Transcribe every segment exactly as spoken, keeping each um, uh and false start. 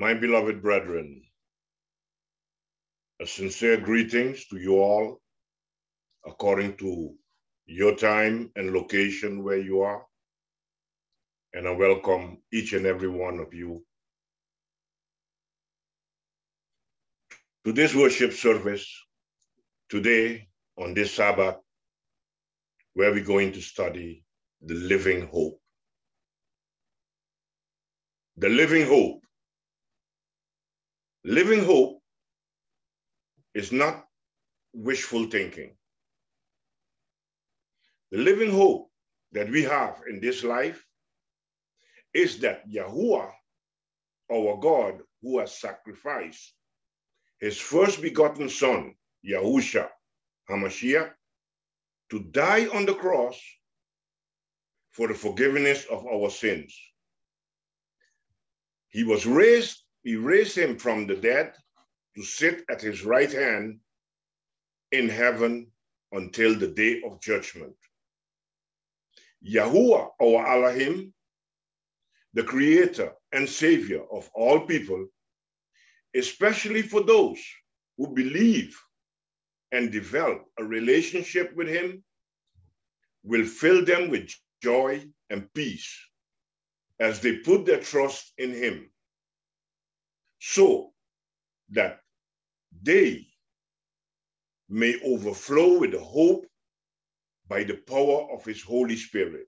My beloved brethren, a sincere greetings to you all, according to your time and location where you are, and I welcome each and every one of you to this worship service today on this Sabbath, where we're going to study the living hope. The living hope. Living hope is not wishful thinking. The living hope that we have in this life is that Yahuwah, our God, who has sacrificed his first begotten son, Yahusha Hamashiach, to die on the cross for the forgiveness of our sins. He was raised, he raised him from the dead to sit at his right hand in heaven until the day of judgment. Yahuwah, our Alahim, the creator and savior of all people, especially for those who believe and develop a relationship with him, will fill them with joy and peace as they put their trust in him, so that they may overflow with hope by the power of his Holy Spirit.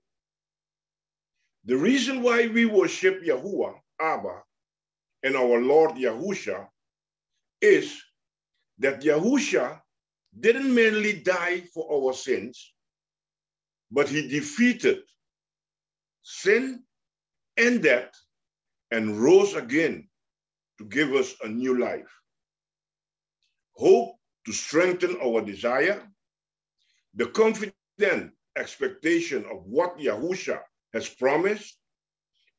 The reason why we worship Yahuwah, Abba, and our Lord Yahusha is that Yahusha didn't merely die for our sins, but he defeated sin and death and rose again to give us a new life. Hope to strengthen our desire, the confident expectation of what Yahusha has promised,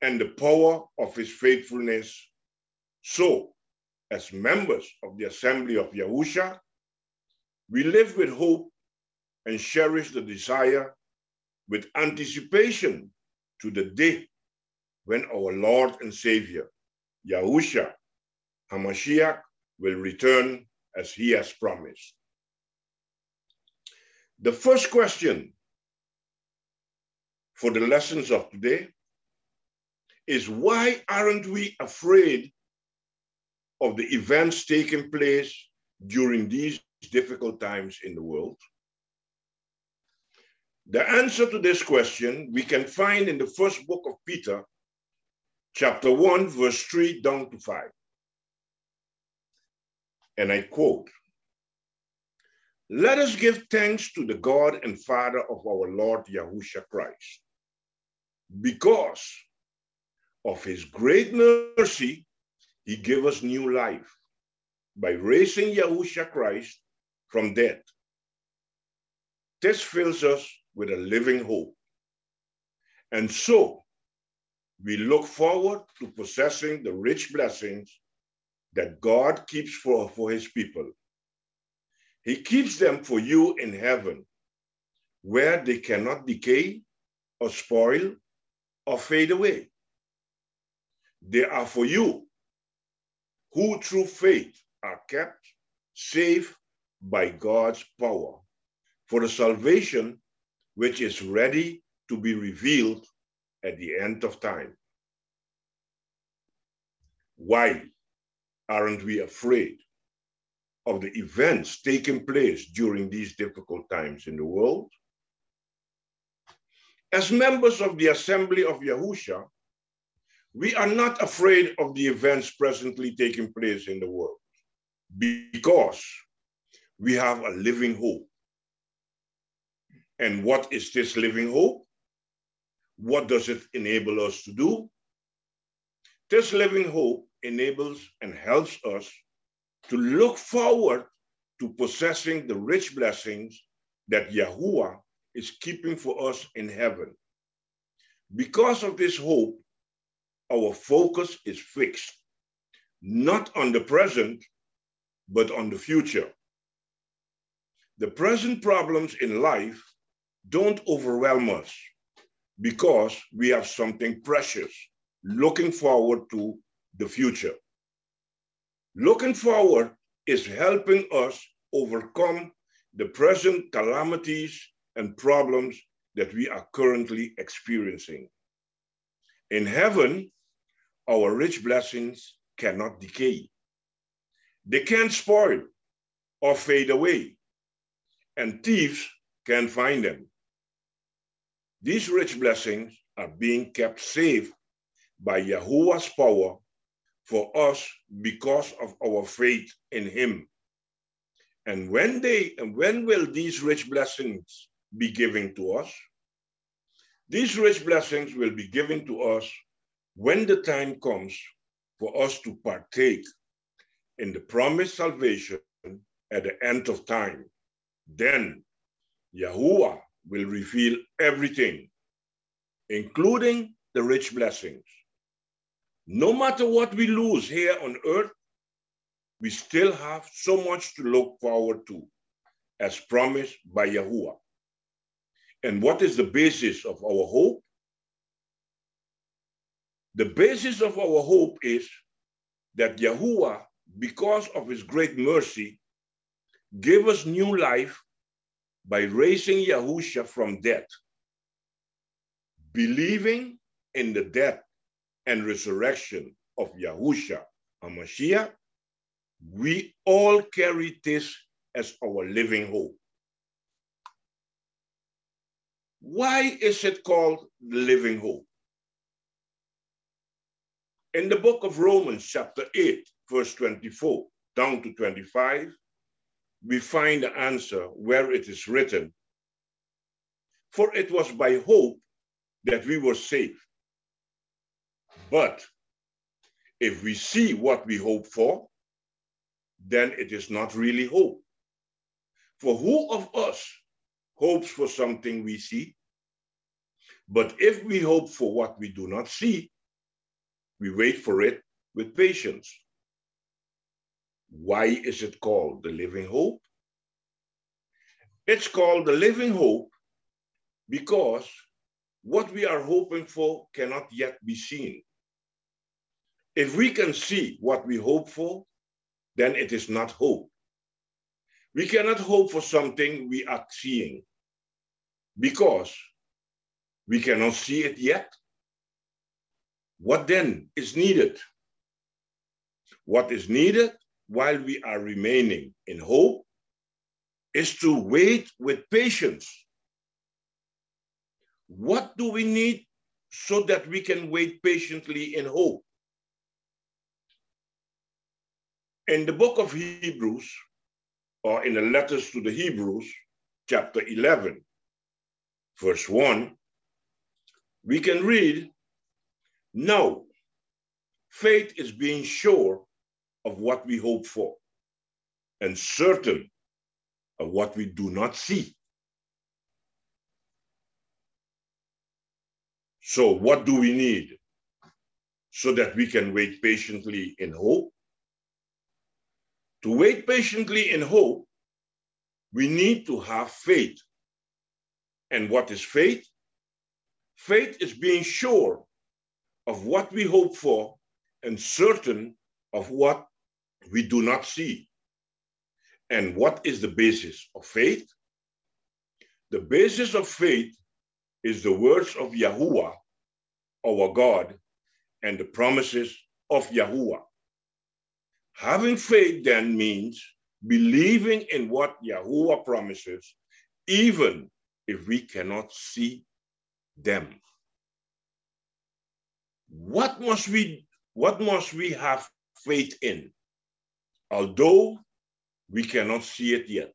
and the power of his faithfulness. So, as members of the Assembly of Yahusha, we live with hope and cherish the desire with anticipation to the day when our Lord and Savior, Yahusha Hamashiach, will return as he has promised. The first question for the lessons of today is, why aren't we afraid of the events taking place during these difficult times in the world? The answer to this question we can find in the first book of Peter, chapter one, verse three down to five. And I quote, "Let us give thanks to the God and Father of our Lord Yahusha Christ, because of his great mercy, he gave us new life by raising Yahusha Christ from death. This fills us with a living hope. And so we look forward to possessing the rich blessings that God keeps for, for his people. He keeps them for you in heaven, where they cannot decay or spoil or fade away. They are for you, who through faith are kept safe by God's power, for the salvation which is ready to be revealed at the end of time." Why aren't we afraid of the events taking place during these difficult times in the world? As members of the Assembly of Yahusha, we are not afraid of the events presently taking place in the world, because we have a living hope. And what is this living hope? What does it enable us to do? This living hope enables and helps us to look forward to possessing the rich blessings that Yahuwah is keeping for us in heaven. Because of this hope, our focus is fixed, not on the present, but on the future. The present problems in life don't overwhelm us, because we have something precious looking forward to the future. looking forward is helping us overcome the present calamities and problems that we are currently experiencing. In heaven, our rich blessings cannot decay. They can't spoil or fade away, and thieves can find them. These rich blessings are being kept safe by Yahuwah's power for us because of our faith in Him. And when they, and when will these rich blessings be given to us? These rich blessings will be given to us when the time comes for us to partake in the promised salvation at the end of time. Then Yahuwah will reveal everything, including the rich blessings. No matter what we lose here on earth, we still have so much to look forward to, as promised by Yahuwah. And what is the basis of our hope? The basis of our hope is that Yahuwah, because of his great mercy, gave us new life by raising Yahusha from death. Believing in the death and resurrection of Yahusha Hamashiach, we all carry this as our living hope. Why is it called the living hope? In the book of Romans, chapter eight, verse twenty-four, down to twenty-five, we find the answer where it is written, "For it was by hope that we were saved. But if we see what we hope for, then it is not really hope. For who of us hopes for something we see? But if we hope for what we do not see, we wait for it with patience." Why is it called the living hope? It's called the living hope because what we are hoping for cannot yet be seen. If we can see what we hope for, then it is not hope. We cannot hope for something we are seeing because we cannot see it yet. What then is needed? What is needed while we are remaining in hope is to wait with patience. What do we need so that we can wait patiently in hope? In the book of Hebrews, or in the letters to the Hebrews, chapter eleven, verse one, we can read, "Now, faith is being sure of what we hope for, and certain of what we do not see." So what do we need so that we can wait patiently in hope? To wait patiently in hope, we need to have faith. And what is faith? Faith is being sure of what we hope for and certain of what we do not see. And what is the basis of faith? The basis of faith is the words of Yahuwah, our God, and the promises of Yahuwah. Having faith then means believing in what Yahuwah promises, even if we cannot see them. What must we, what must we have faith in, although we cannot see it yet?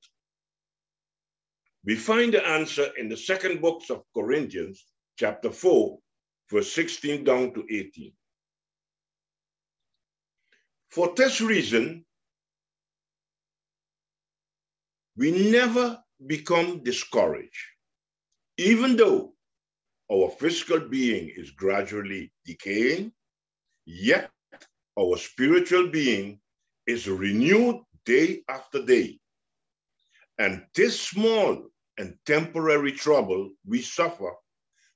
We find the answer in the second book of Corinthians, chapter four, verse sixteen down to eighteen. "For this reason, we never become discouraged, even though our physical being is gradually decaying, yet our spiritual being is renewed day after day. And this small and temporary trouble we suffer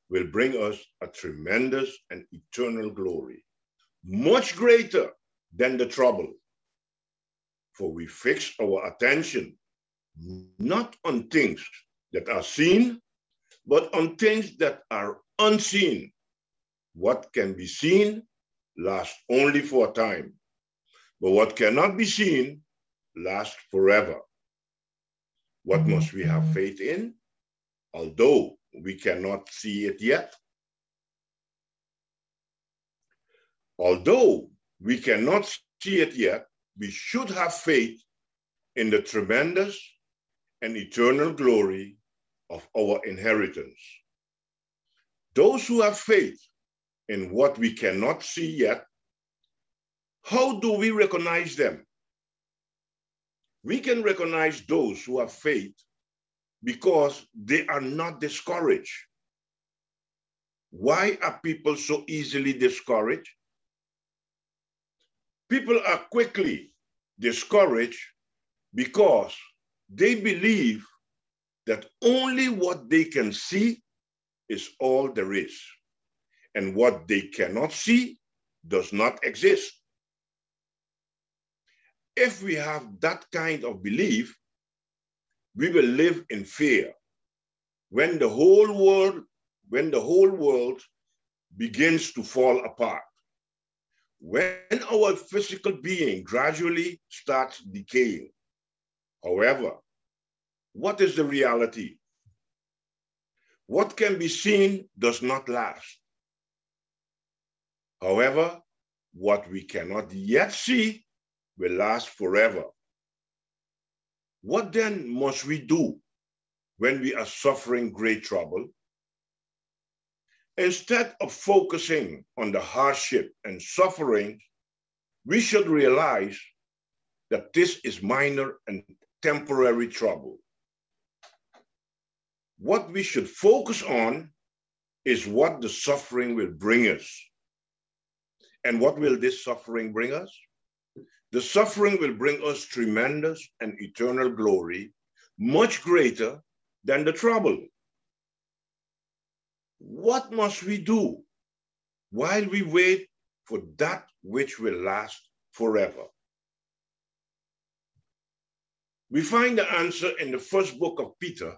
will bring us a tremendous and eternal glory, much greater than the trouble for we fix our attention not on things that are seen, but on things that are unseen. What can be seen lasts only for a time, but what cannot be seen lasts forever. What must we have faith in, although we cannot see it yet? Although we cannot see it yet, we should have faith in the tremendous and eternal glory of our inheritance. Those who have faith in what we cannot see yet, how do we recognize them? We can recognize those who have faith because they are not discouraged. Why are people so easily discouraged? People are quickly discouraged because they believe that only what they can see is all there is, and what they cannot see does not exist. If we have that kind of belief, we will live in fear when the whole world, when the whole world begins to fall apart, when our physical being gradually starts decaying. However, what is the reality? What can be seen does not last. However, what we cannot yet see will last forever. What then must we do when we are suffering great trouble? Instead of focusing on the hardship and suffering, we should realize that this is minor and temporary trouble. What we should focus on is what the suffering will bring us. And what will this suffering bring us? The suffering will bring us tremendous and eternal glory, much greater than the trouble. What must we do while we wait for that which will last forever? We find the answer in the first book of Peter,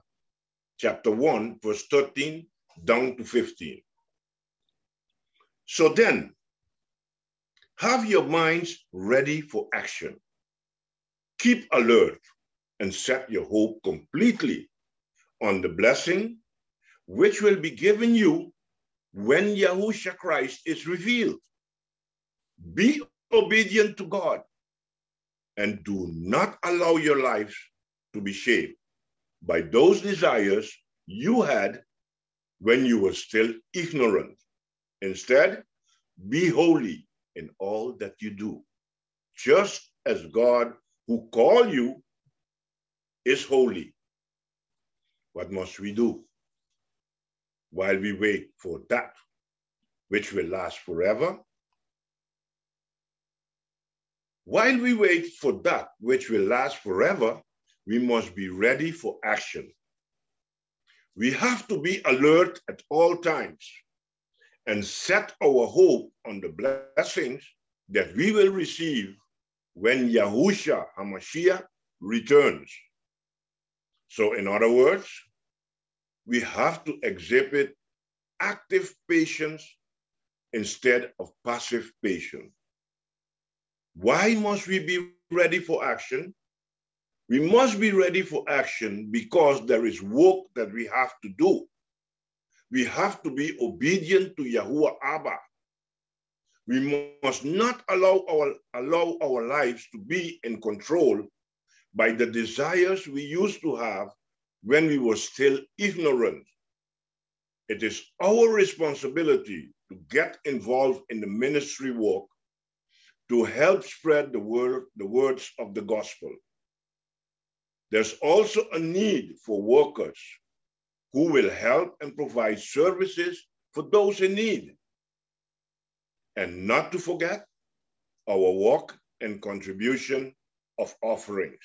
chapter one, verse thirteen, down to fifteen. So then, have your minds ready for action. Keep alert and set your hope completely on the blessing which will be given you when Yahusha Christ is revealed. Be obedient to God and do not allow your lives to be shaped by those desires you had when you were still ignorant. Instead, be holy in all that you do, just as God who called you is holy. What must we do while we wait for that which will last forever? While we wait for that which will last forever, we must be ready for action. We have to be alert at all times and set our hope on the blessings that we will receive when Yahusha Hamashiach returns. So in other words, we have to exhibit active patience instead of passive patience. Why must we be ready for action? We must be ready for action because there is work that we have to do. We have to be obedient to Yahuwah Abba. We must not allow our, allow our lives to be in control by the desires we used to have when we were still ignorant. It is our responsibility to get involved in the ministry work to help spread the word, the words of the gospel. There's also a need for workers who will help and provide services for those in need. And not to forget our work and contribution of offerings.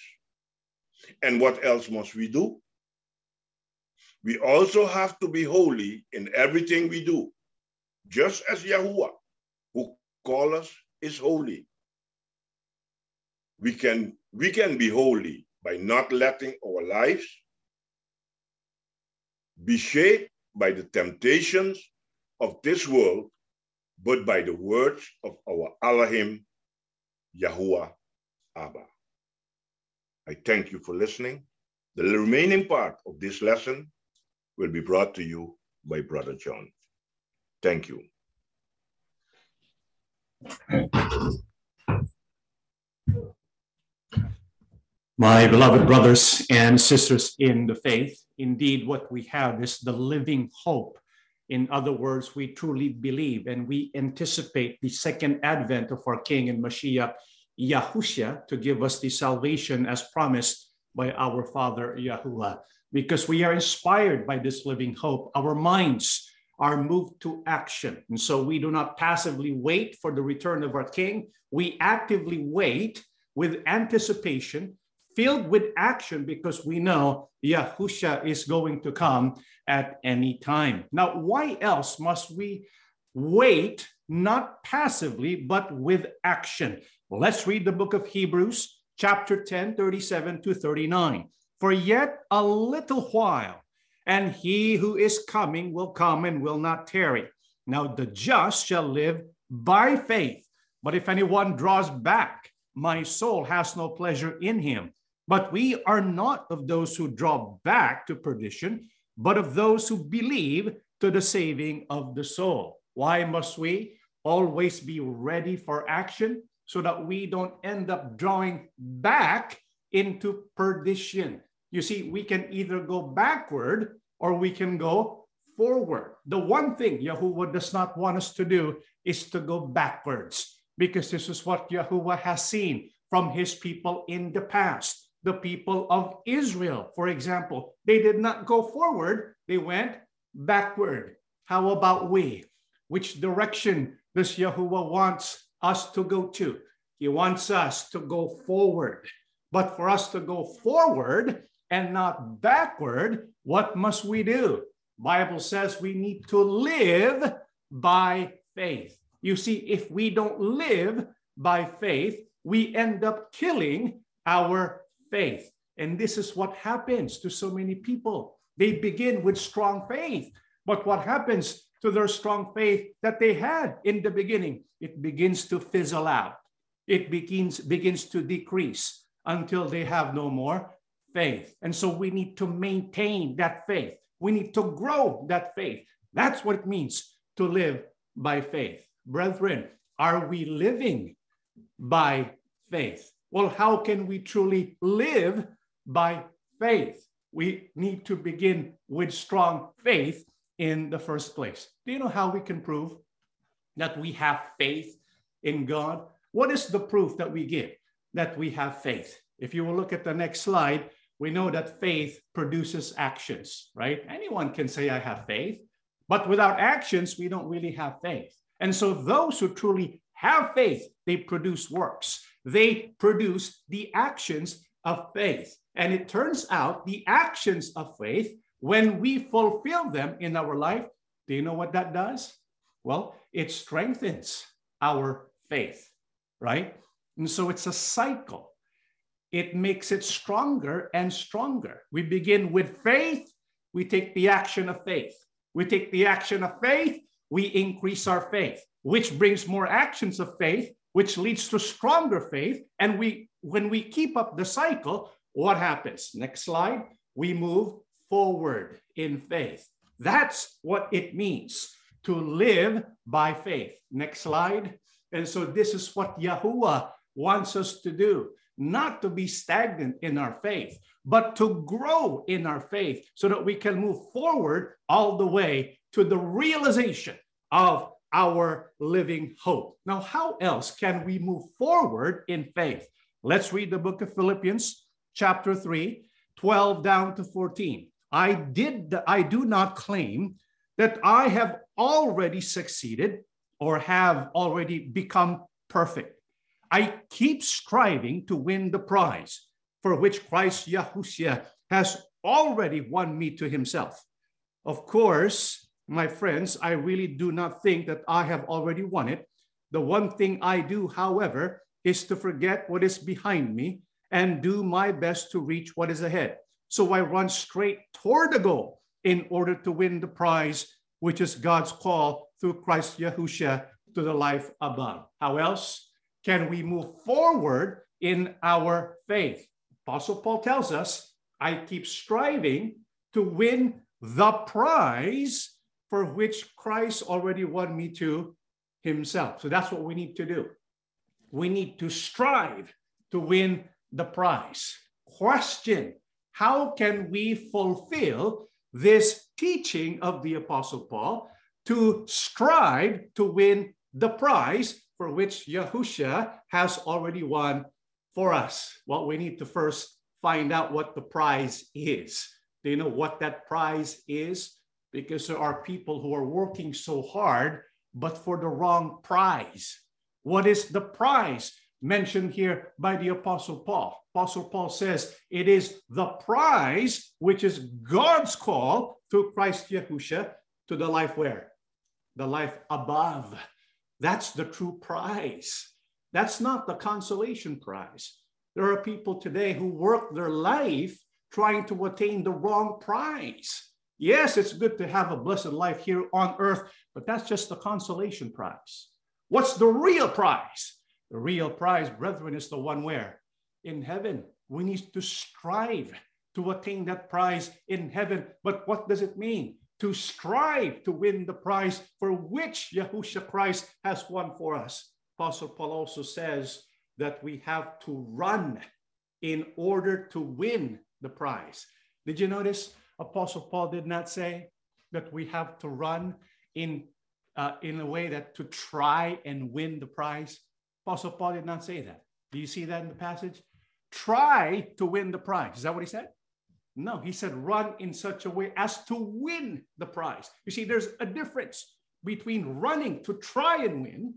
And what else must we do? We also have to be holy in everything we do, just as Yahuwah, who called us, is holy. we can, we can be holy by not letting our lives be shaped by the temptations of this world, but by the words of our Alahim, Yahuwah, Abba. I thank you for listening. The remaining part of this lesson will be brought to you by Brother John. Thank you. My beloved brothers and sisters in the faith, indeed what we have is the living hope. In other words, we truly believe and we anticipate the second advent of our King and Mashiach, Yahusha, to give us the salvation as promised by our Father, Yahuwah. Because we are inspired by this living hope, our minds are moved to action. And so we do not passively wait for the return of our King. We actively wait with anticipation, filled with action, because we know Yahusha is going to come at any time. Now, why else must we wait, not passively, but with action? Well, let's read the book of Hebrews, chapter ten, thirty-seven to thirty-nine. For yet a little while, and he who is coming will come and will not tarry. Now the just shall live by faith. But if anyone draws back, my soul has no pleasure in him. But we are not of those who draw back to perdition, but of those who believe to the saving of the soul. Why must we always be ready for action so that we don't end up drawing back into perdition? You see, we can either go backward or we can go forward. The one thing Yahuwah does not want us to do is to go backwards, because this is what Yahuwah has seen from his people in the past. The people of Israel, for example, they did not go forward, they went backward. How about we? Which direction does Yahuwah wants us to go to? He wants us to go forward. But for us to go forward and not backward, what must we do? Bible says we need to live by faith. You see, if we don't live by faith, we end up killing our faith. And this is what happens to so many people. They begin with strong faith, but what happens to their strong faith that they had in the beginning? It begins to fizzle out. It begins, begins to decrease until they have no more faith. And so we need to maintain that faith. We need to grow that faith. That's what it means to live by faith. Brethren, are we living by faith? Well, how can we truly live by faith? We need to begin with strong faith in the first place. Do you know how we can prove that we have faith in God? What is the proof that we give that we have faith? If you will look at the next slide, we know that faith produces actions, right? Anyone can say, I have faith, but without actions, we don't really have faith. And so those who truly have faith, they produce works. They produce the actions of faith. And it turns out the actions of faith, when we fulfill them in our life, do you know what that does? Well, it strengthens our faith, right? And so it's a cycle. It makes it stronger and stronger. We begin with faith. We take the action of faith. We take the action of faith. We increase our faith, which brings more actions of faith, which leads to stronger faith. And we, when we keep up the cycle, what happens? Next slide. We move forward in faith. That's what it means to live by faith. Next slide. And so this is what Yahuwah wants us to do, not to be stagnant in our faith, but to grow in our faith so that we can move forward all the way to the realization of our living hope. Now, how else can we move forward in faith? Let's read the book of Philippians, chapter three, twelve down to fourteen. I did, I do not claim that I have already succeeded or have already become perfect. I keep striving to win the prize for which Christ Yahushua has already won me to himself. Of course, my friends, I really do not think that I have already won it. The one thing I do, however, is to forget what is behind me and do my best to reach what is ahead. So I run straight toward the goal in order to win the prize, which is God's call through Christ Yahusha to the life above. How else can we move forward in our faith? Apostle Paul tells us, I keep striving to win the prize for which Christ already won me to himself. So that's what we need to do. We need to strive to win the prize. Question, how can we fulfill this teaching of the Apostle Paul to strive to win the prize for which Yahusha has already won for us? Well, we need to first find out what the prize is. Do you know what that prize is? Because there are people who are working so hard, but for the wrong prize. What is the prize mentioned here by the Apostle Paul? Apostle Paul says it is the prize, which is God's call through Christ Yahusha to the life where? The life above. That's the true prize. That's not the consolation prize. There are people today who work their life trying to attain the wrong prize. Yes, it's good to have a blessed life here on earth, but that's just the consolation prize. What's the real prize? The real prize, brethren, is the one where? In heaven. We need to strive to attain that prize in heaven. But what does it mean? To strive to win the prize for which Yahusha Christ has won for us. Apostle Paul also says that we have to run in order to win the prize. Did you notice Apostle Paul did not say that we have to run in, uh, in a way that to try and win the prize? Apostle Paul did not say that. Do you see that in the passage? Try to win the prize. Is that what he said? No, he said run in such a way as to win the prize. You see, there's a difference between running to try and win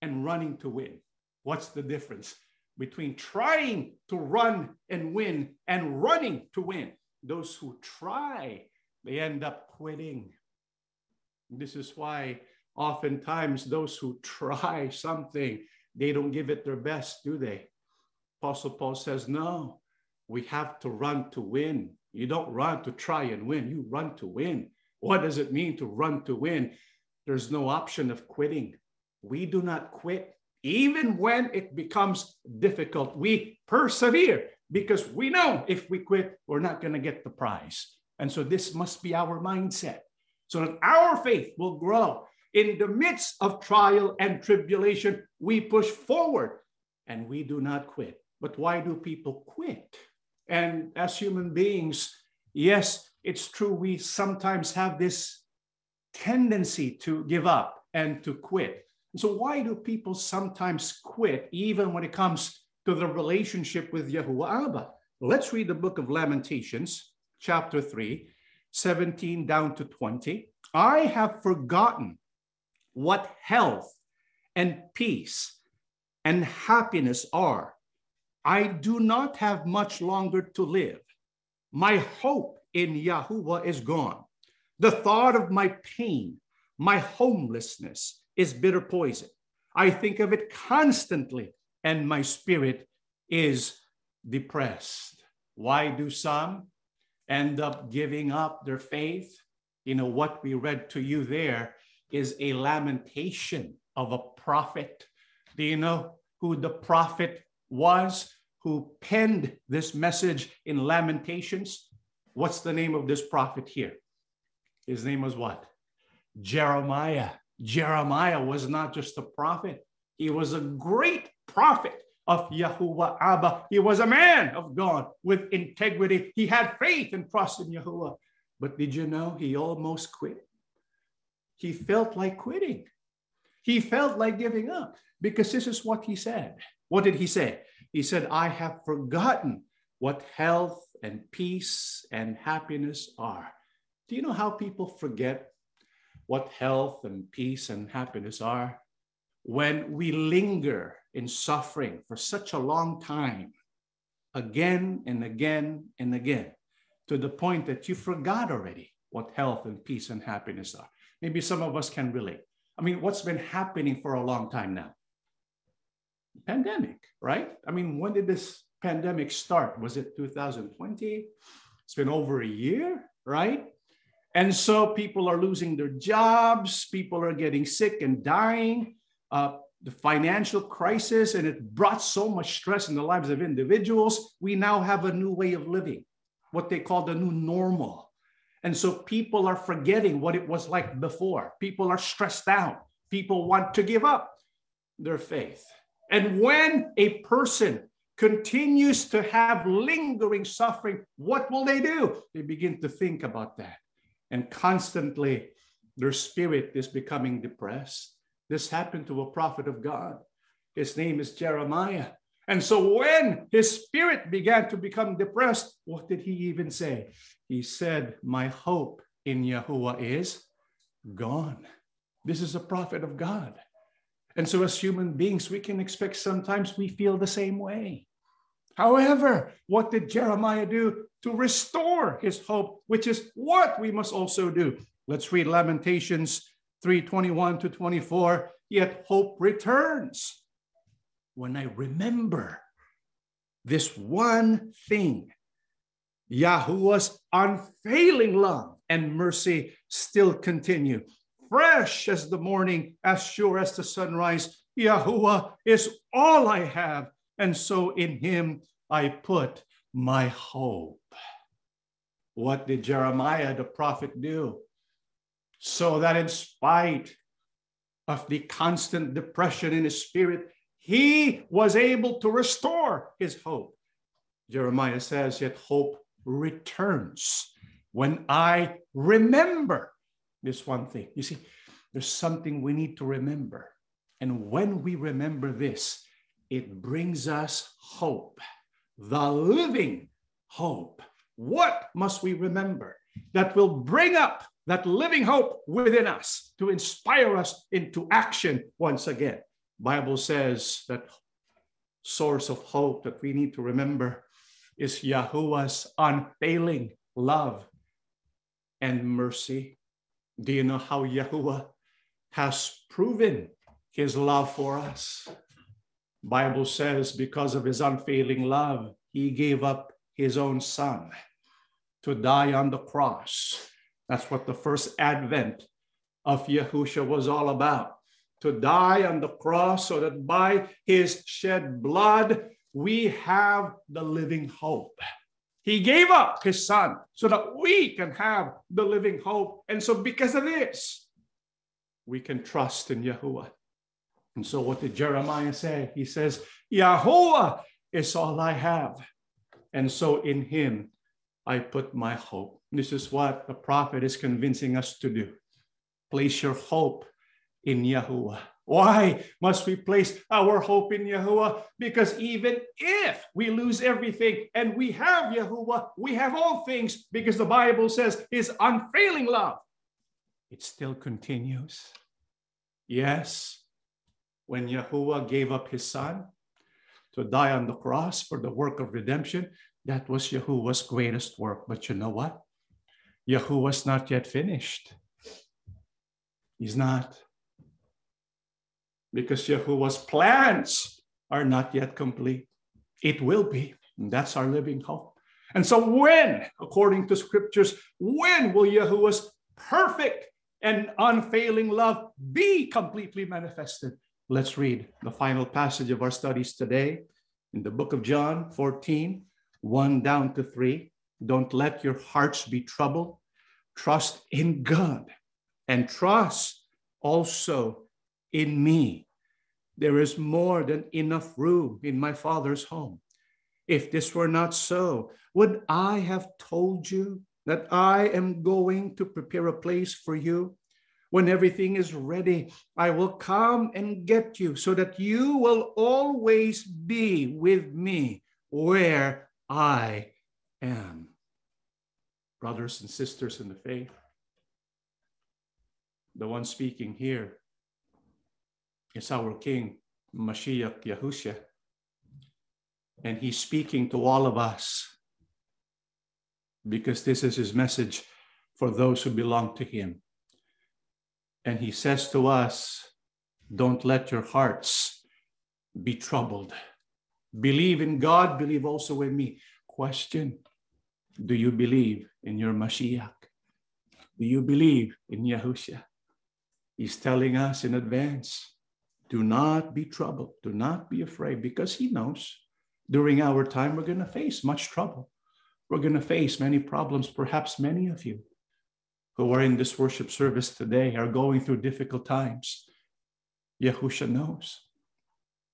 and running to win. What's the difference between trying to run and win and running to win? Those who try, they end up quitting. This is why oftentimes those who try something, they don't give it their best, do they? Apostle Paul says, no, we have to run to win. You don't run to try and win. You run to win. What does it mean to run to win? There's no option of quitting. We do not quit. Even when it becomes difficult, we persevere because we know if we quit, we're not going to get the prize. And so this must be our mindset so that our faith will grow. In the midst of trial and tribulation, we push forward and we do not quit. But why do people quit? And as human beings, yes, it's true, we sometimes have this tendency to give up and to quit. So why do people sometimes quit, even when it comes to the relationship with Yahuwah Abba? Let's read the book of Lamentations, chapter three, seventeen down to twenty. I have forgotten what health and peace and happiness are. I do not have much longer to live. My hope in Yahuwah is gone. The thought of my pain, my homelessness, is bitter poison. I think of it constantly, and my spirit is depressed. Why do some end up giving up their faith? You know, what we read to you there is a lamentation of a prophet. Do you know who the prophet was who penned this message in Lamentations? What's the name of this prophet here? His name was what? Jeremiah. Jeremiah was not just a prophet. He was a great prophet of Yahuwah Abba. He was a man of God with integrity. He had faith and trust in Yahuwah. But did you know he almost quit? He felt like quitting. He felt like giving up because this is what he said. What did he say? He said, I have forgotten what health and peace and happiness are. Do you know how people forget what health and peace and happiness are? When we linger in suffering for such a long time, again and again and again, to the point that you forgot already what health and peace and happiness are. Maybe some of us can relate. I mean, what's been happening for a long time now? pandemic, right? I mean, when did this pandemic start? Was it two thousand twenty? It's been over a year, right? And so people are losing their jobs. People are getting sick and dying. Uh, the financial crisis, and it brought so much stress in the lives of individuals. We now have a new way of living, what they call the new normal. And so people are forgetting what it was like before. People are stressed out. People want to give up their faith. And when a person continues to have lingering suffering, what will they do? They begin to think about that. And constantly, their spirit is becoming depressed. This happened to a prophet of God. His name is Jeremiah. And so when his spirit began to become depressed, what did he even say? He said, my hope in Yahuwah is gone. This is a prophet of God. And so as human beings, we can expect sometimes we feel the same way. However, what did Jeremiah do to restore his hope, which is what we must also do? Let's read Lamentations three twenty-one to twenty-four. Yet hope returns when I remember this one thing, Yahuwah's unfailing love and mercy still continue. Fresh as the morning, as sure as the sunrise, Yahuwah is all I have. And so in him I put my hope. What did Jeremiah the prophet do? So that in spite of the constant depression in his spirit, he was able to restore his hope. Jeremiah says, yet hope returns when I remember this one thing. You see, there's something we need to remember. And when we remember this, it brings us hope, the living hope. What must we remember that will bring up that living hope within us to inspire us into action once again? Bible says that source of hope that we need to remember is Yahuwah's unfailing love and mercy. Do you know how Yahuwah has proven his love for us? Bible says because of his unfailing love, he gave up his own son to die on the cross. That's what the first advent of Yahusha was all about, to die on the cross so that by his shed blood, we have the living hope. He gave up his son so that we can have the living hope. And so because of this, we can trust in Yahuwah. And so what did Jeremiah say? He says, Yahuwah is all I have. And so in him, I put my hope. This is what the prophet is convincing us to do. Place your hope in Yahuwah. Why must we place our hope in Yahuwah? Because even if we lose everything and we have Yahuwah, we have all things, because the Bible says his unfailing love, it still continues. Yes. When Yahuwah gave up his son to die on the cross for the work of redemption, that was Yahuwah's greatest work. But you know what? Yahuwah's not yet finished. He's not. Because Yahuwah's plans are not yet complete. It will be. And that's our living hope. And so when, according to scriptures, when will Yahuwah's perfect and unfailing love be completely manifested? Let's read the final passage of our studies today in the book of John fourteen, one down to three. Don't let your hearts be troubled. Trust in God and trust also in me. There is more than enough room in my Father's home. If this were not so, would I have told you that I am going to prepare a place for you? When everything is ready, I will come and get you so that you will always be with me where I am. Brothers and sisters in the faith, the one speaking here is our King, Mashiach Yahusha. And he's speaking to all of us because this is his message for those who belong to him. And he says to us, don't let your hearts be troubled. Believe in God, believe also in me. Question, do you believe in your Mashiach? Do you believe in Yahusha? He's telling us in advance, do not be troubled, do not be afraid, because he knows during our time we're going to face much trouble. We're going to face many problems. Perhaps many of you who are in this worship service today are going through difficult times. Yahusha knows.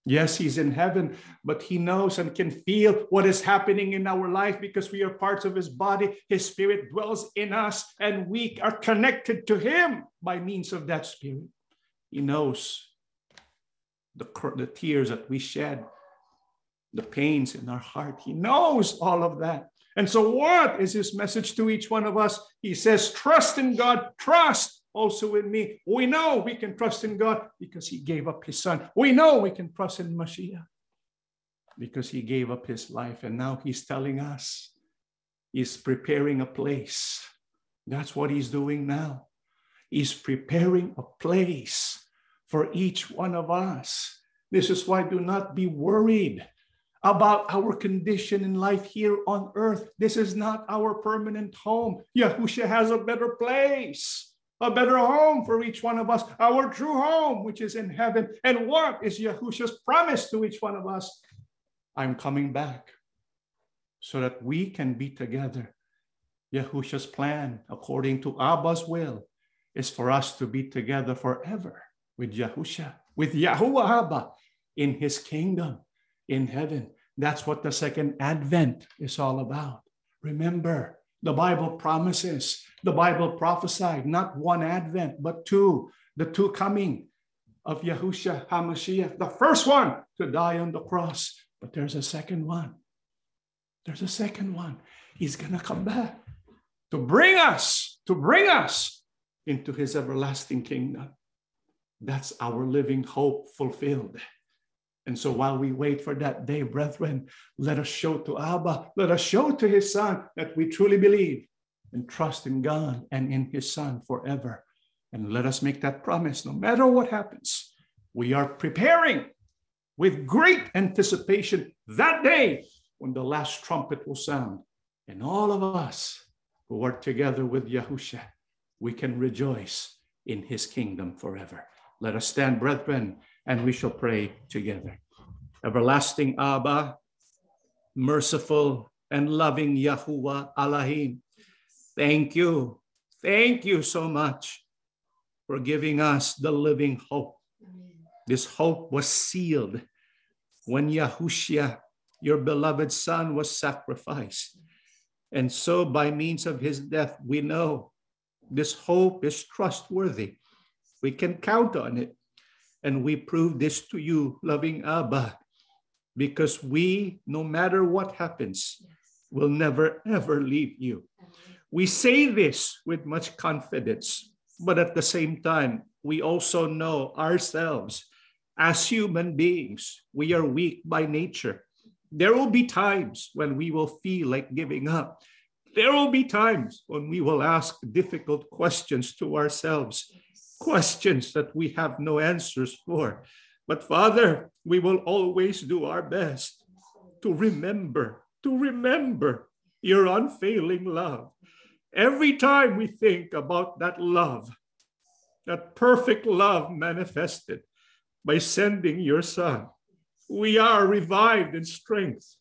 Yes, he's in heaven, but he knows and can feel what is happening in our life because we are parts of his body. His spirit dwells in us and we are connected to him by means of that spirit. He knows the, the tears that we shed, the pains in our heart. He knows all of that. And so what is his message to each one of us? He says, trust in God, trust also in me. We know we can trust in God because he gave up his son. We know we can trust in Mashiach because he gave up his life. And now he's telling us, he's preparing a place. That's what he's doing now. He's preparing a place for each one of us. This is why do not be worried about our condition in life here on earth. This is not our permanent home. Yahusha has a better place, a better home for each one of us, our true home, which is in heaven. And what is Yahusha's promise to each one of us? I'm coming back so that we can be together. Yahusha's plan, according to Abba's will, is for us to be together forever with Yahusha, with Yahuwah Abba in his kingdom in heaven. That's what the second advent is all about. Remember, the Bible promises, the Bible prophesied, not one advent, but two, the two coming of Yahusha Hamashiach. The first one to die on the cross, but there's a second one. There's a second one. He's going to come back to bring us, to bring us into his everlasting kingdom. That's our living hope fulfilled. And so while we wait for that day, brethren, let us show to Abba, let us show to his son that we truly believe and trust in God and in his son forever. And let us make that promise. No matter what happens, we are preparing with great anticipation that day when the last trumpet will sound. And all of us who are together with Yahusha, we can rejoice in his kingdom forever. Let us stand, brethren, and we shall pray together. Everlasting Abba, merciful and loving Yahuwah Alahim, thank you, thank you so much for giving us the living hope. This hope was sealed when Yahushua, your beloved son, was sacrificed. And so by means of his death, we know this hope is trustworthy. We can count on it. And we prove this to you, loving Abba, because we, no matter what happens, yes, will never, ever leave you. Amen. We say this with much confidence, but at the same time, we also know ourselves as human beings, we are weak by nature. There will be times when we will feel like giving up. There will be times when we will ask difficult questions to ourselves, questions that we have no answers for. But Father, we will always do our best to remember, to remember your unfailing love. Every time we think about that love, that perfect love manifested by sending your son, we are revived in strength.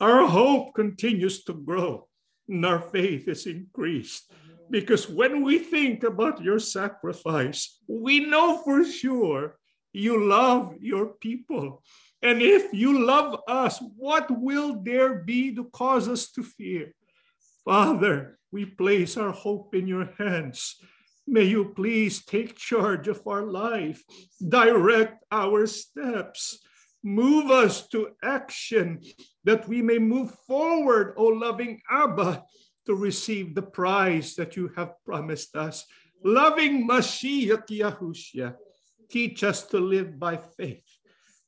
Our hope continues to grow and our faith is increased. Because when we think about your sacrifice, we know for sure you love your people. And if you love us, what will there be to cause us to fear? Father, we place our hope in your hands. May you please take charge of our life, direct our steps, move us to action that we may move forward, O loving Abba, to receive the prize that you have promised us. Loving Mashiach Yahushua, teach us to live by faith.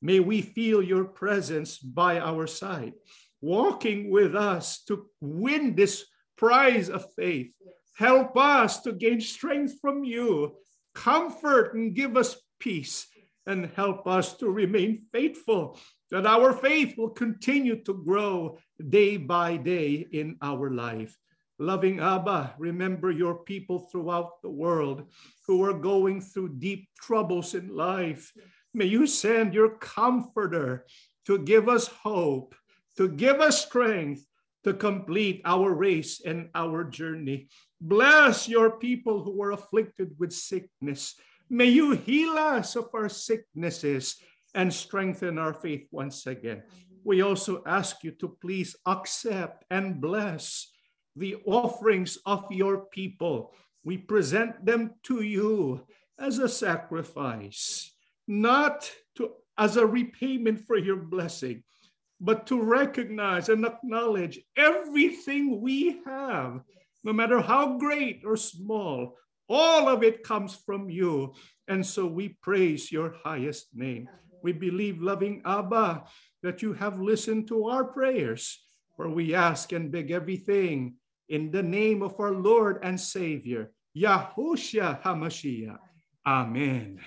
May we feel your presence by our side, walking with us to win this prize of faith. Help us to gain strength from you, comfort and give us peace. and help us to remain faithful, that our faith will continue to grow day by day in our life. Loving Abba, remember your people throughout the world who are going through deep troubles in life. May you send your comforter to give us hope, to give us strength, to complete our race and our journey. Bless your people who are afflicted with sickness. May you heal us of our sicknesses and strengthen our faith once again. We also ask you to please accept and bless the offerings of your people. We present them to you as a sacrifice, not to, as a repayment for your blessing, but to recognize and acknowledge everything we have, no matter how great or small, all of it comes from you. And so we praise your highest name. We believe, loving Abba, that you have listened to our prayers, for we ask and beg everything in the name of our Lord and Savior, Yahusha Hamashiach. Amen.